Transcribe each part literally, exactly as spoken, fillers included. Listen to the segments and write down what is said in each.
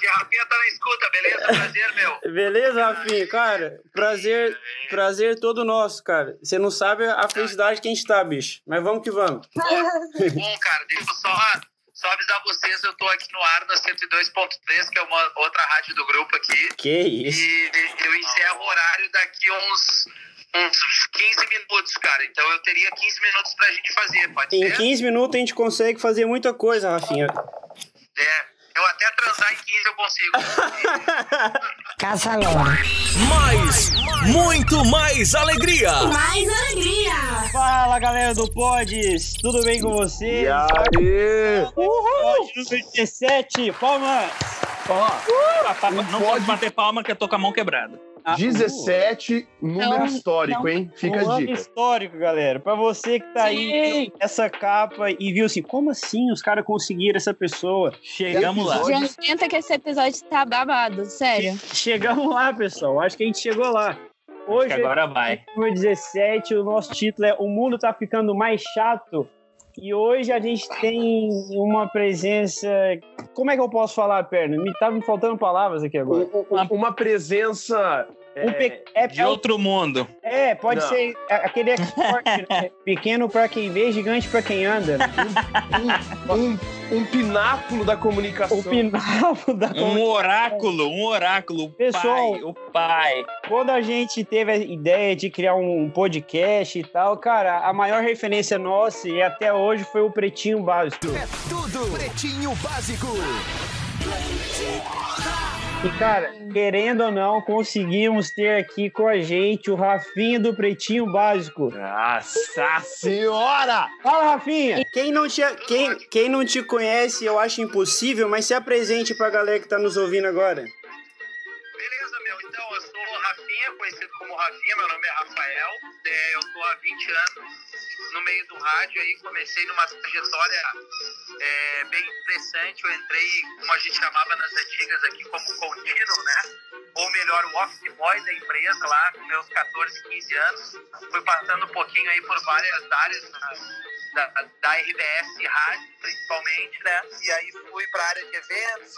Woods. A Rafinha tá na escuta, beleza? Prazer, meu. Beleza, Rafinha, cara. Prazer, prazer todo nosso, cara. Você não sabe a felicidade que a gente tá, bicho. Mas vamos que vamos. Bom, bom cara, deixa eu só... Só avisar vocês, eu tô aqui no ar na cento e dois ponto três, que é uma outra rádio do grupo aqui. Que isso? E eu encerro o horário daqui uns, uns quinze minutos, cara. Então eu teria quinze minutos pra gente fazer, pode em ser? Em quinze minutos a gente consegue fazer muita coisa, Rafinha. É, eu até transar em quinze eu consigo. Caçarola. Mais, muito mais alegria. Mais alegria. Fala, galera do Pods. Tudo bem com vocês? E aí? Uhul. dezessete, palmas. Ó, não pode bater palma que eu tô com a mão quebrada. dezessete, ah, número não, histórico, não. Hein? Fica um a dica. Histórico, galera. Pra você que tá aí, essa capa e viu assim, como assim os caras conseguiram essa pessoa? Chegamos lá. Já tenta que esse episódio tá babado, sério. Chegamos lá, pessoal. Acho que a gente chegou lá. Hoje, agora vai. Número dezessete, o nosso título é O Mundo Tá Ficando Mais Chato. E hoje a gente tem uma presença... Como é que eu posso falar, Perna? Me tá me faltando palavras aqui agora. Uma, uma presença... É, um pe... é, de é, outro mundo. É, pode Não. ser aquele esporte, né? Pequeno pra quem vê, gigante pra quem anda. Um, um, um pináculo da comunicação. O pináculo da comunicação. Um oráculo, um oráculo. O Pessoal, pai, o pai. Quando a gente teve a ideia de criar um, um podcast e tal, cara, a maior referência nossa e até hoje foi o Pretinho Básico. É tudo Pretinho Básico. E, cara, querendo ou não, conseguimos ter aqui com a gente o Rafinha do Pretinho Básico. Nossa Senhora! Fala, Rafinha! Quem não te, quem, quem não te conhece, eu acho impossível, mas se apresente pra galera que tá nos ouvindo agora. Beleza, meu. Então, eu sou o Rafinha, conhecido como Rafinha, meu nome é Rafael. É, eu tô há vinte anos no meio do rádio, aí comecei numa trajetória... É bem interessante, eu entrei, como a gente chamava nas antigas aqui, como contínuo, né? Ou melhor, o office boy da empresa lá, com meus catorze, quinze anos. Fui passando um pouquinho aí por várias áreas da, da, da R B S, rádio principalmente, né? E aí fui para a área de eventos,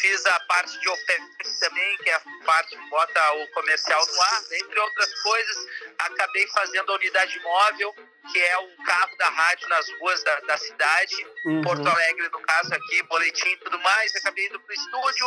fiz a parte de O P S também, que é a parte que bota o comercial no ar, entre outras coisas. Acabei fazendo a unidade móvel, que é o carro da rádio nas ruas da, da cidade, uhum. Porto Alegre, no caso aqui, boletim e tudo mais. Acabei indo pro estúdio,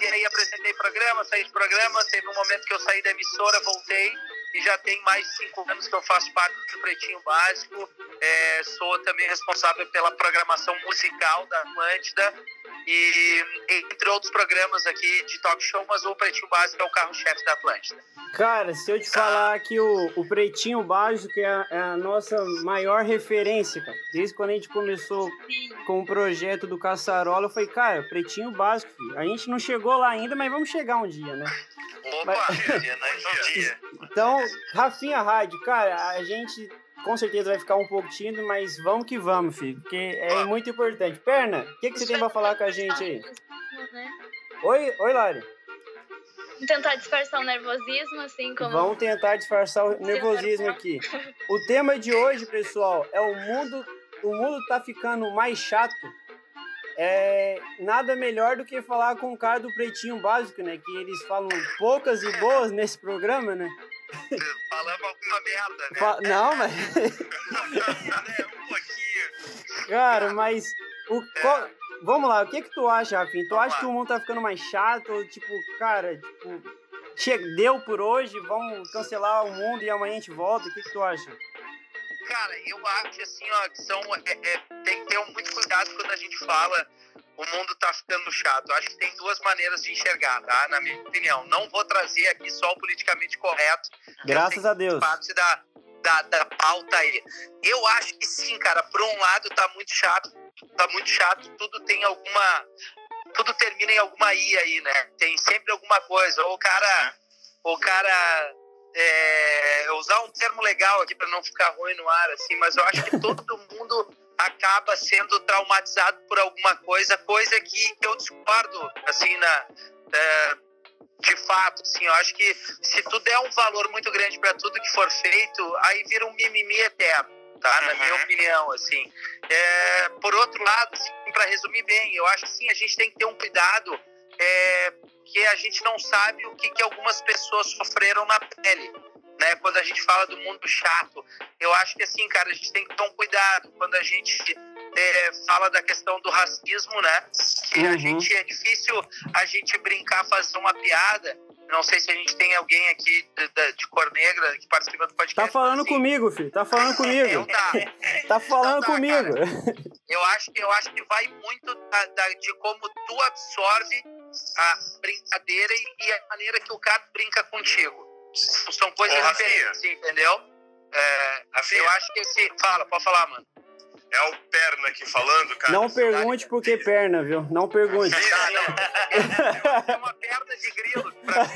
e aí apresentei programa, saí de programa, teve um momento que eu saí da emissora, voltei, e já tem mais de cinco anos que eu faço parte do Pretinho Básico. É, sou também responsável pela programação musical da Atlântida, e entre outros programas aqui de talk show, mas o Pretinho Básico é o carro-chefe da Atlântida. Cara, se eu te falar que o, o Pretinho Básico é a, é a nossa maior referência, cara. Desde quando a gente começou com o projeto do Caçarola, eu falei, cara, Pretinho Básico, filho. A gente não chegou lá ainda, mas vamos chegar um dia, né? Opa, mas... é um dia, um dia. Então, Rafinha Rádio, cara, a gente... Com certeza vai ficar um pouco tímido, mas vamos que vamos, filho, porque é muito importante. Perna, o que, que você tem pra falar com a gente aí? Oi, oi, Lari. Tentar disfarçar o nervosismo, assim como... Vamos tentar disfarçar o nervosismo aqui. O tema de hoje, pessoal, é o mundo... O mundo tá ficando mais chato. É nada melhor do que falar com o cara do Pretinho Básico, né? Que eles falam poucas e boas nesse programa, né? Falamos alguma merda, né? Fa- não, mas... é, um pouquinho. Cara, mas... O... É. Qual... Vamos lá, o que que tu acha, Rafinha? Tu acha que o mundo tá ficando mais chato? Ou, tipo, cara, tipo... Che- deu por hoje, vamos cancelar o mundo e amanhã a gente volta? O que que tu acha? Cara, eu acho, assim, ó, que são... É, é, tem que ter muito cuidado quando a gente fala... O mundo tá ficando chato. Acho que tem duas maneiras de enxergar, tá? Na minha opinião. Não vou trazer aqui só o politicamente correto. Graças a Deus. Parte da, da, da pauta aí. Eu acho que sim, cara. Por um lado, tá muito chato. Tá muito chato. Tudo tem alguma... Tudo termina em alguma i aí, né? Tem sempre alguma coisa. Ou o cara... Ou o cara... É, usar um termo legal aqui pra não ficar ruim no ar, assim. Mas eu acho que todo mundo... acaba sendo traumatizado por alguma coisa, coisa que eu discordo, assim, na, é, de fato, assim, eu acho que se tu der um valor muito grande para tudo que for feito, aí vira um mimimi eterno, tá? Na minha opinião, assim. É, por outro lado, assim, para resumir bem, eu acho que sim, a gente tem que ter um cuidado é, que a gente não sabe o que, que algumas pessoas sofreram na pele, né? Quando a gente fala do mundo chato, eu acho que assim, cara, a gente tem que tomar cuidado quando a gente é, fala da questão do racismo, né? Que uhum. a gente, é difícil a gente brincar, fazer uma piada. Não sei se a gente tem alguém aqui de, de, de cor negra que participa do podcast. Tá falando assim. comigo, filho. Tá falando comigo. Eu, tá. tá falando então, tá, comigo. Eu acho, eu acho que vai muito da, da, de como tu absorve a brincadeira e, e a maneira que o cara brinca contigo. São coisas Ô, diferentes, assim, entendeu? É, eu acho que esse... Fala, pode falar, mano. É o Perna aqui falando, cara. Não pergunte por que perna, viu? Não pergunte. Ah, não. É uma perna de grilo. Pra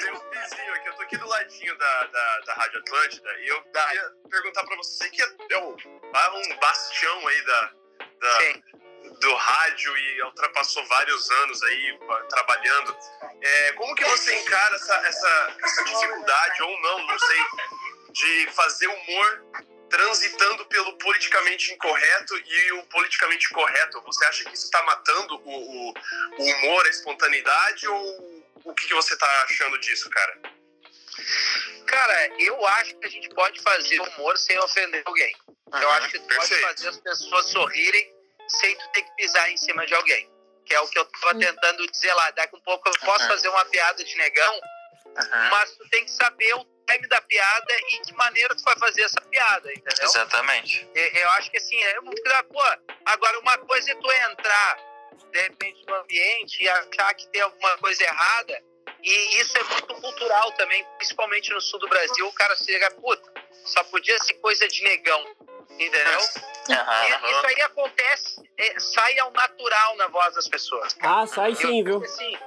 Tem um vizinho aqui, eu tô aqui do ladinho da, da, da Rádio Atlântida e eu queria perguntar pra você, que é um, um bastião aí da, da, do rádio e ultrapassou vários anos aí trabalhando. É, como que você encara essa, essa, essa dificuldade, ou não, não sei, de fazer humor transitando pelo politicamente incorreto e o politicamente correto? Você acha que isso está matando o, o, o humor, a espontaneidade, ou o que, que você está achando disso, cara? Cara, eu acho que a gente pode fazer humor sem ofender alguém. Eu acho que tu pode fazer as pessoas sorrirem sem tu ter que pisar em cima de alguém. Que é o que eu estava tentando dizer lá. Daqui um pouco eu posso fazer uma piada de negão, mas tu tem que saber o time da piada e de maneira que vai fazer essa piada, entendeu? Exatamente. Eu acho que assim, é muito da pô. Agora, uma coisa é tu entrar de repente no ambiente e achar que tem alguma coisa errada, e isso é muito cultural também, principalmente no sul do Brasil. O cara chega, puta, só podia ser coisa de negão, entendeu? Uhum. Isso aí acontece, sai ao natural na voz das pessoas. Ah, sai sim, eu, viu? Assim,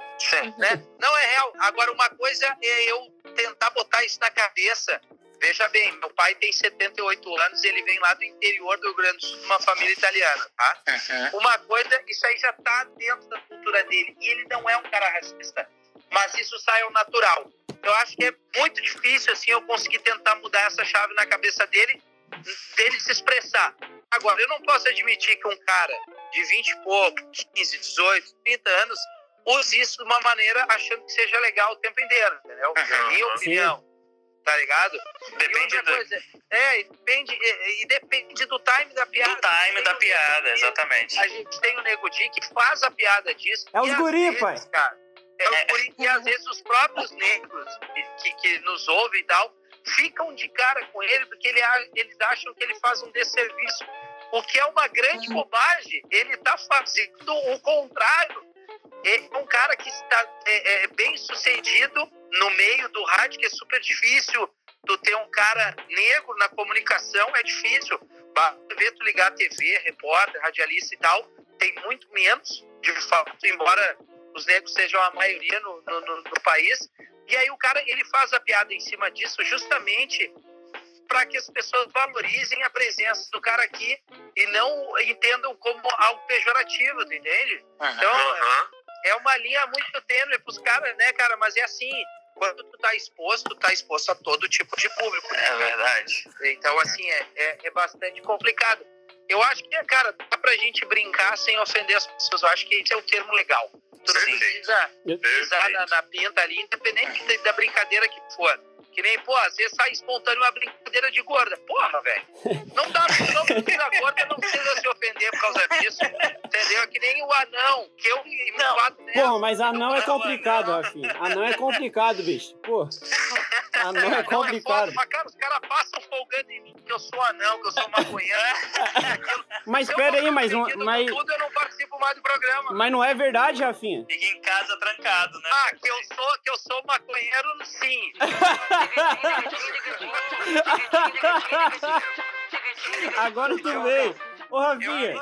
né? Não é real. Agora, uma coisa é eu tentar botar isso na cabeça. Veja bem, meu pai tem setenta e oito anos, ele vem lá do interior do Rio Grande do Sul, de uma família italiana, tá? Uhum. Uma coisa, isso aí já tá dentro da cultura dele, e ele não é um cara racista, mas isso sai ao natural. Eu acho que é muito difícil, assim, eu conseguir tentar mudar essa chave na cabeça dele, dele se expressar. Agora, eu não posso admitir que um cara de vinte e pouco, quinze, dezoito, trinta anos, use isso de uma maneira achando que seja legal o tempo inteiro, entendeu? Uhum, minha opinião, sim. Tá ligado? Depende do... Coisa, é, depende, e, e depende do time da piada. Do time da piada, exatamente. A gente tem o Nego Dick que faz a piada disso. É os guri, vezes, pai. Cara, é os guri, e às vezes os próprios negros que, que nos ouvem e tal, ficam de cara com ele porque ele, eles acham que ele faz um desserviço. O que é uma grande bobagem, ele tá fazendo o contrário. É um cara que está é, é, bem sucedido no meio do rádio, que é super difícil. Tu ter um cara negro na comunicação é difícil. Vê tu ligar a T V, repórter, radialista e tal, tem muito menos, de fato, embora os negros sejam a maioria no, no, no, no país. E aí o cara, ele faz a piada em cima disso justamente para que as pessoas valorizem a presença do cara aqui e não entendam como algo pejorativo, tu entende? Uhum. Então, é uma linha muito tênue pros caras, né, cara? Mas é assim, quando tu tá exposto, tu tá exposto a todo tipo de público, né? É verdade. Então, assim, é, é, é bastante complicado. Eu acho que, cara, dá pra gente brincar sem ofender as pessoas. Eu acho que esse é o termo legal. Tu não precisa pisar na, na pinta ali, independente da brincadeira que for. Que nem, pô, às vezes sai espontâneo uma brincadeira de gorda. Porra, velho. Não dá, não precisa gorda, não precisa se ofender por causa disso. Entendeu? É que nem o anão, que eu me quadro nela. Pô, mas anão é complicado, Rafinha. Anão é complicado, bicho. Pô, anão é complicado. É foda, mas, cara, os caras passam folgando em mim que eu sou anão, que eu sou maconheiro. Mas espera aí, mas... não, mas... tudo, eu não participo mais do programa. Mas não é verdade, Rafinha? Fica em casa trancado, né? Ah, que eu sou, que eu sou maconheiro, sim. Agora tu veio. Ô, Rafinha,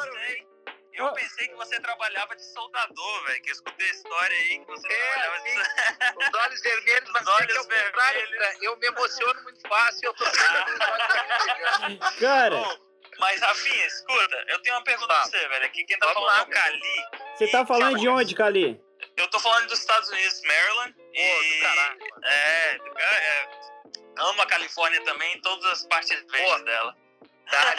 eu, eu pensei que você trabalhava de soldador, velho. Que eu escutei a história aí que você é, trabalhava assim, de... Os olhos vermelhos, mas os olhos eu, vermelhos. Eu me emociono muito fácil. Eu tô ah. Cara, bom, mas Rafinha, escuta, eu tenho uma pergunta tá. pra você, velho. Aqui quem tá Vamos falando lá, é o Cali. Você tá falando de onde, Cali? Eu tô falando dos Estados Unidos, Maryland. Pô, e... do caralho. É, é, amo a Califórnia também, todas as partes verdes Pô. dela. Tá?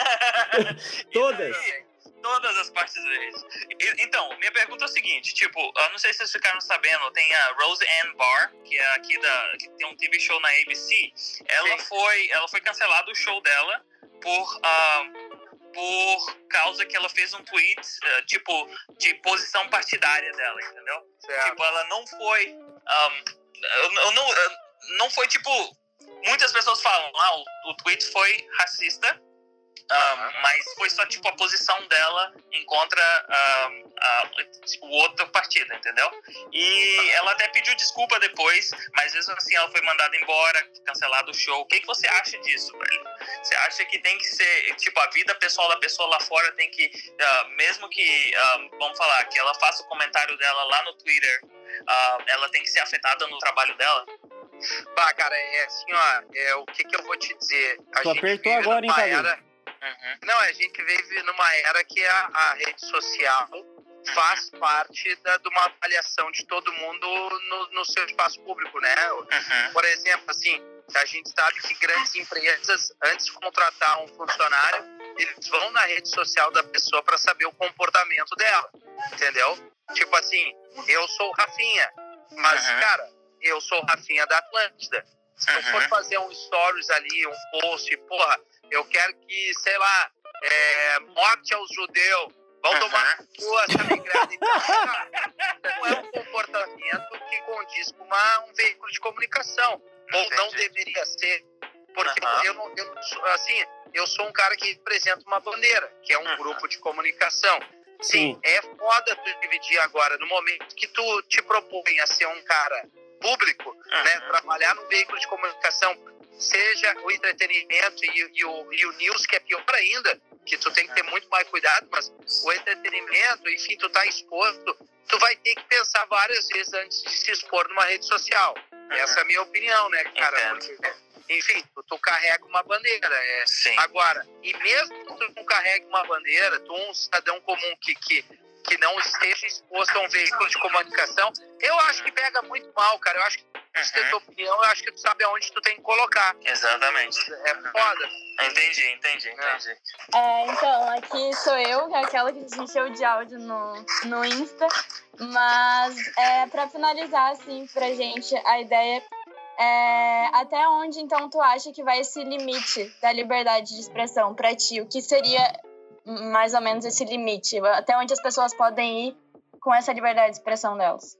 Todas? Daí, todas as partes verdes. E, então, minha, pergunta é o seguinte, tipo, eu não sei se vocês ficaram sabendo, tem a Roseanne Barr, que é aqui da, que tem um T V show na A B C, ela foi, ela foi cancelada o show dela por... Uh, por causa que ela fez um tweet, uh, tipo, de posição partidária dela, entendeu? Certo. Tipo, ela não foi... Um, eu não, eu não foi, tipo... Muitas pessoas falam, ah, o, o tweet foi racista, um, mas foi só, tipo, a posição dela em contra um, a, o outro partido, entendeu? E ela até pediu desculpa depois, mas mesmo assim ela foi mandada embora, cancelado o show. O que, que você acha disso, velho? Você acha que tem que ser, tipo, a vida pessoal da pessoa lá fora tem que, uh, mesmo que, uh, vamos falar, que ela faça o comentário dela lá no Twitter, uh, ela tem que ser afetada no trabalho dela? Bah, cara, é assim, ó, é, o que que eu vou te dizer? A Tô gente apertou agora, hein, era... uhum. Não, a gente vive numa era que a, a rede social faz parte da, de uma avaliação de todo mundo no, no seu espaço público, né? Uhum. Por exemplo, assim... A gente sabe que grandes empresas, antes de contratar um funcionário, eles vão na rede social da pessoa para saber o comportamento dela, entendeu? Tipo assim, eu sou o Rafinha, mas, uhum. cara, eu sou o Rafinha da Atlântida. Se eu uhum. for fazer um stories ali, um post, porra, eu quero que, sei lá, é, morte aos judeus, vão uhum. tomar sua essa migrada. Então, cara, não é um comportamento que condiz com uma, um veículo de comunicação. Ou Entendi. Não deveria ser, porque uhum. eu, não, eu não sou, assim, eu sou um cara que representa uma bandeira, que é um uhum. grupo de comunicação. Sim, Sim, é foda tu dividir agora, no momento que tu te propõe a ser um cara público, uhum. né, trabalhar num veículo de comunicação, seja o entretenimento e, e, o, e o news, que é pior ainda, que tu tem que ter muito mais cuidado, mas o entretenimento, enfim, tu tá exposto, tu vai ter que pensar várias vezes antes de se expor numa rede social. Essa é a minha opinião, né, cara? Porque, enfim, tu, tu carrega uma bandeira. É. Agora, e mesmo que tu não carregue uma bandeira, tu um cidadão comum que, que, que não esteja exposto a um veículo de comunicação, eu acho que pega muito mal, cara. Eu acho que tu tem tua opinião, eu acho que tu sabe aonde tu tem que colocar. Exatamente. É foda. Entendi, entendi, entendi. É, então, aqui sou eu, aquela que te encheu de áudio no, no Insta. Mas, é, pra finalizar, assim, pra gente, a ideia é até onde, então, tu acha que vai esse limite da liberdade de expressão pra ti? O que seria, mais ou menos, esse limite? Até onde as pessoas podem ir com essa liberdade de expressão delas?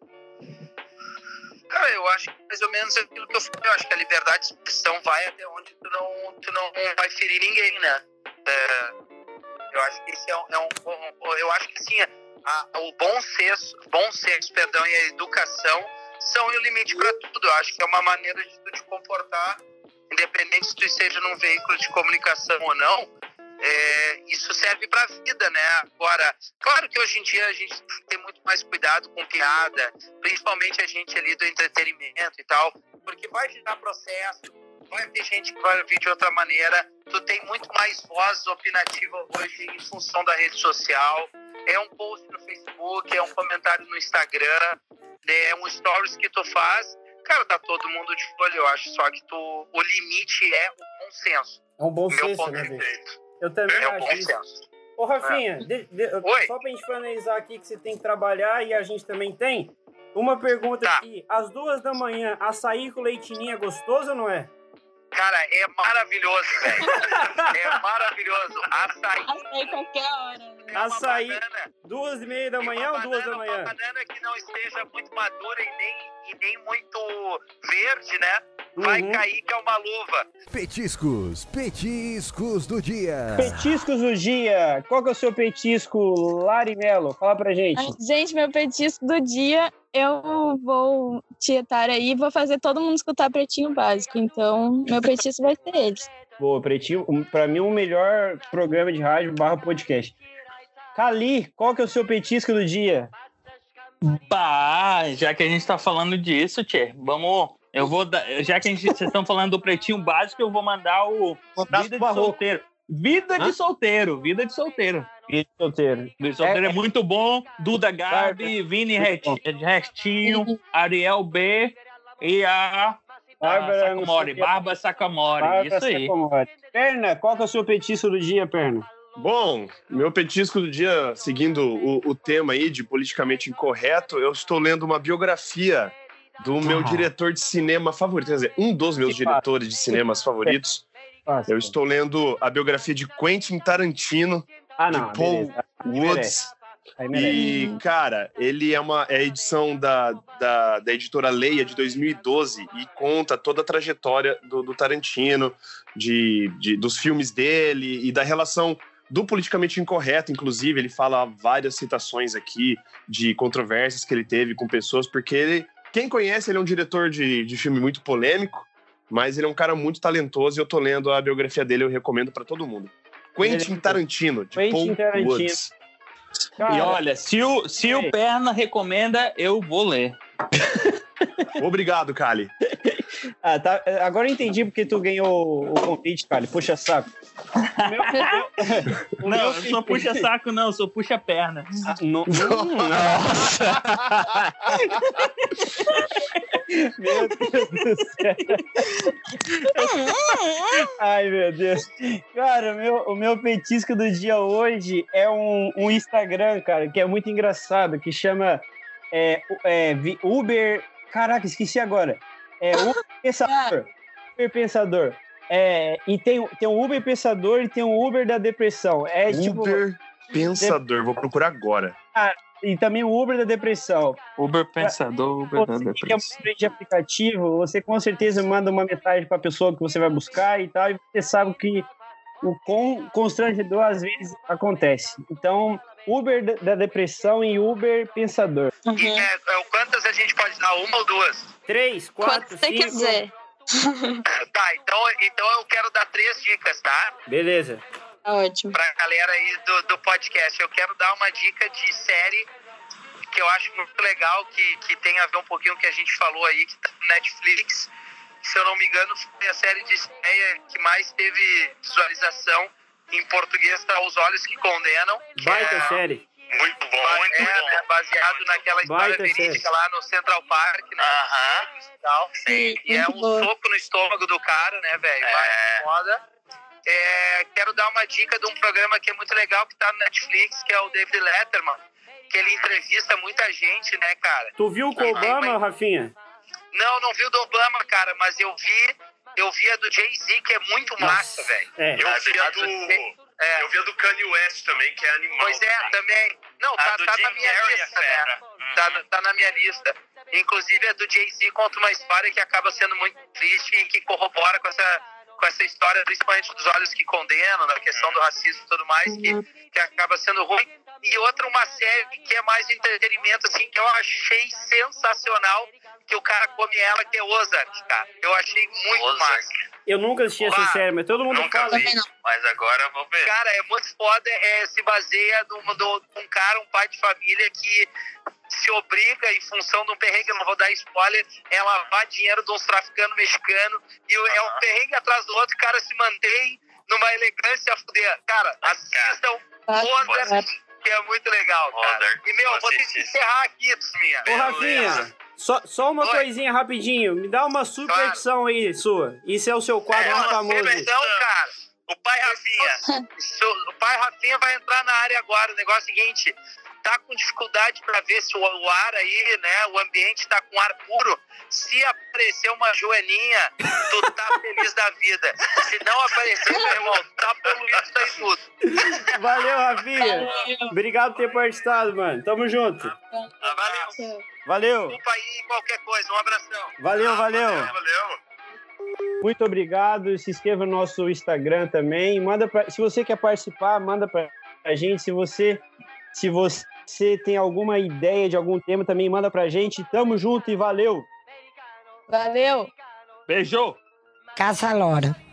Cara, eu acho que mais ou menos aquilo que eu falei. Eu acho que a liberdade de expressão vai até onde tu não, tu não vai ferir ninguém, né? É, eu acho que esse é um... É um, um eu acho que, assim... É, Ah, o bom senso, bom senso, perdão, e a educação são o limite para tudo. Eu acho que é uma maneira de tu te comportar, independente se tu esteja num veículo de comunicação ou não. É, isso serve para a vida, né? Agora, claro que hoje em dia a gente tem muito mais cuidado com piada, principalmente a gente ali do entretenimento e tal, porque vai gerar processo, vai ter gente que vai vir de outra maneira. Tu tem muito mais voz opinativa hoje em função da rede social. É um post no Facebook, é um comentário no Instagram, é um stories que tu faz. Cara, dá todo mundo de olho, eu acho. Só que tu, o limite é o bom senso. É um bom Meu senso, né, Vitor? Eu também é acho. É um bom isso. senso. Ô, Rafinha, é. de, de, só pra gente finalizar aqui que você tem que trabalhar e a gente também tem, uma pergunta tá. aqui. Às duas da manhã, açaí com leitinha é gostoso ou não é? Cara, é maravilhoso, velho. É maravilhoso. Açaí. Açaí qualquer hora. É açaí, banana, duas e meia da manhã ou duas da manhã? Uma banana que não esteja muito madura e nem, e nem muito verde, né? Vai uhum. cair que é uma luva. Petiscos, petiscos do dia. Petiscos do dia. Qual que é o seu petisco, Lari Melo? Fala pra gente. Ah, gente, meu petisco do dia, eu vou tietar aí e vou fazer todo mundo escutar Pretinho Básico. Então, meu petisco vai ser eles. Boa, Pretinho. Pra mim, o melhor programa de rádio barra podcast. Cali, qual que é o seu petisco do dia? Bah, já que a gente tá falando disso, tchê, vamos... Eu vou dar, já que a gente, vocês estão falando do Pretinho Básico, eu vou mandar o Vida de Solteiro. Vida de solteiro, vida de solteiro. Vida de solteiro. Vida de solteiro é, é muito bom. Duda Garbi, Vini Restinho, Ariel B e a, a Sacomori, Barba Sacomori. Isso aí. Sacomori. Perna, qual que é o seu petisco do dia, Perna? Bom, meu petisco do dia, seguindo o, o tema aí de politicamente incorreto, eu estou lendo uma biografia do meu uhum. diretor de cinema favorito, quer dizer, um dos meus que diretores fácil. de cinemas favoritos. Fácil. Eu estou lendo a biografia de Quentin Tarantino, ah, não, de Paul Woods. E, cara, ele é uma é a edição da, da, da editora Leia de dois mil e doze e conta toda a trajetória do, do Tarantino, de, de, dos filmes dele e da relação do politicamente incorreto. Inclusive, ele fala várias citações aqui de controvérsias que ele teve com pessoas, porque ele, quem conhece, ele é um diretor de, de filme muito polêmico, mas ele é um cara muito talentoso e eu tô lendo a biografia dele, eu recomendo pra todo mundo. Quentin Tarantino, de Quentin Paul Tarantino. Woods. Cara, e olha, se o, se o Perna recomenda, eu vou ler. Obrigado, Kali. Ah, tá, agora eu entendi porque tu ganhou o convite, Kali. Puxa saco. Meu... Não, eu sou puxa saco, não, eu sou puxa perna. Ah, no... Nossa! Meu Deus do céu. Ai, meu Deus. Cara, meu, o meu petisco do dia hoje é um, um Instagram, cara, que é muito engraçado, que chama é, é, Uber... Caraca, esqueci agora. É Uber Pensador. Uber Pensador. É, e tem, tem um Uber Pensador e tem um Uber da Depressão. É, Uber tipo, Pensador, de... vou procurar agora. Ah, e também o Uber da Depressão. Uber Pensador, Uber você da Depressão. Se você de aplicativo, você com certeza manda uma mensagem para a pessoa que você vai buscar e tal, e você sabe que o quão constrangedor às vezes acontece. Então, Uber da Depressão e Uber Pensador. Uhum. E é, quantas a gente pode dar? Uma ou duas? Três, quatro, cinco... Quanto você quiser. Tá, então, então eu quero dar três dicas, tá? Beleza. Tá ótimo. Pra galera aí do, do podcast, eu quero dar uma dica de série que eu acho muito legal, que, que tem a ver um pouquinho com o que a gente falou aí, que tá no Netflix. Se eu não me engano, foi a série de estreia que mais teve visualização em português, tá? Os Olhos que Condenam. Baita é... série. Muito bom, é, muito bom. Né, baseado naquela história verídica lá no Central Park, né? Aham. E, tal. Sim, e é um bom. soco no estômago do cara, né, velho? É. Foda. É, quero dar uma dica de um programa que é muito legal, que tá no Netflix, que é o David Letterman, que ele entrevista muita gente, né, cara? Tu viu com o Obama, mas... Rafinha? Não, não vi o do Obama, cara, mas eu vi, eu vi a do Jay-Z, que é muito Nossa. massa, velho. É. Eu tá vi a do... É. Eu vi a do Kanye West também, que é animal. Pois é, também. também. Não, a tá, tá na minha Harry lista, né? Uhum. Tá, tá na minha lista. Inclusive, a do Jay-Z conta uma história que acaba sendo muito triste e que corrobora com essa, com essa história, principalmente dos Olhos que Condenam, da questão do racismo e tudo mais, uhum. que, que acaba sendo ruim. E outra, uma série que é mais de entretenimento, assim, que eu achei sensacional, que o cara come ela, que é Oza, cara. Eu achei muito Oza. massa. Eu nunca assisti Olá, essa série, mas todo mundo nunca fala. Vi, mas agora eu vou ver. Cara, é muito foda, é, se baseia num um cara, um pai de família que se obriga, em função de um perrengue, não vou dar spoiler, é lavar dinheiro de uns traficantes mexicanos, e uh-huh. é um perrengue atrás do outro, o cara se mantém numa elegância a fuder. Cara, assistam Wonder, que é muito legal, cara. E, meu, eu vou ter que encerrar aqui, minha. Ô, Rafinha... Só, só uma Oi. coisinha rapidinho, me dá uma super claro. edição aí, sua. Isso é o seu quadro é, mais famoso. Edição, cara. O pai Rafinha. O pai Rafinha vai entrar na área agora. O negócio é o seguinte: tá com dificuldade pra ver se o ar aí, né? O ambiente tá com ar puro. Se aparecer uma joaninha, tu tá feliz da vida. Se não aparecer, meu irmão, tá poluído isso aí tudo. Valeu, Rafinha. Valeu. Obrigado por ter participado, mano. Tamo junto. Ah, valeu. Valeu. Desculpa aí qualquer coisa. Um abração. Valeu, ah, valeu. Valeu, valeu. Muito obrigado. Se inscreva no nosso Instagram também. Manda pra... Se você quer participar, manda pra gente. Se você... Se você tem alguma ideia de algum tema, também manda pra gente. Tamo junto e valeu! Valeu! Beijo! Caçarola.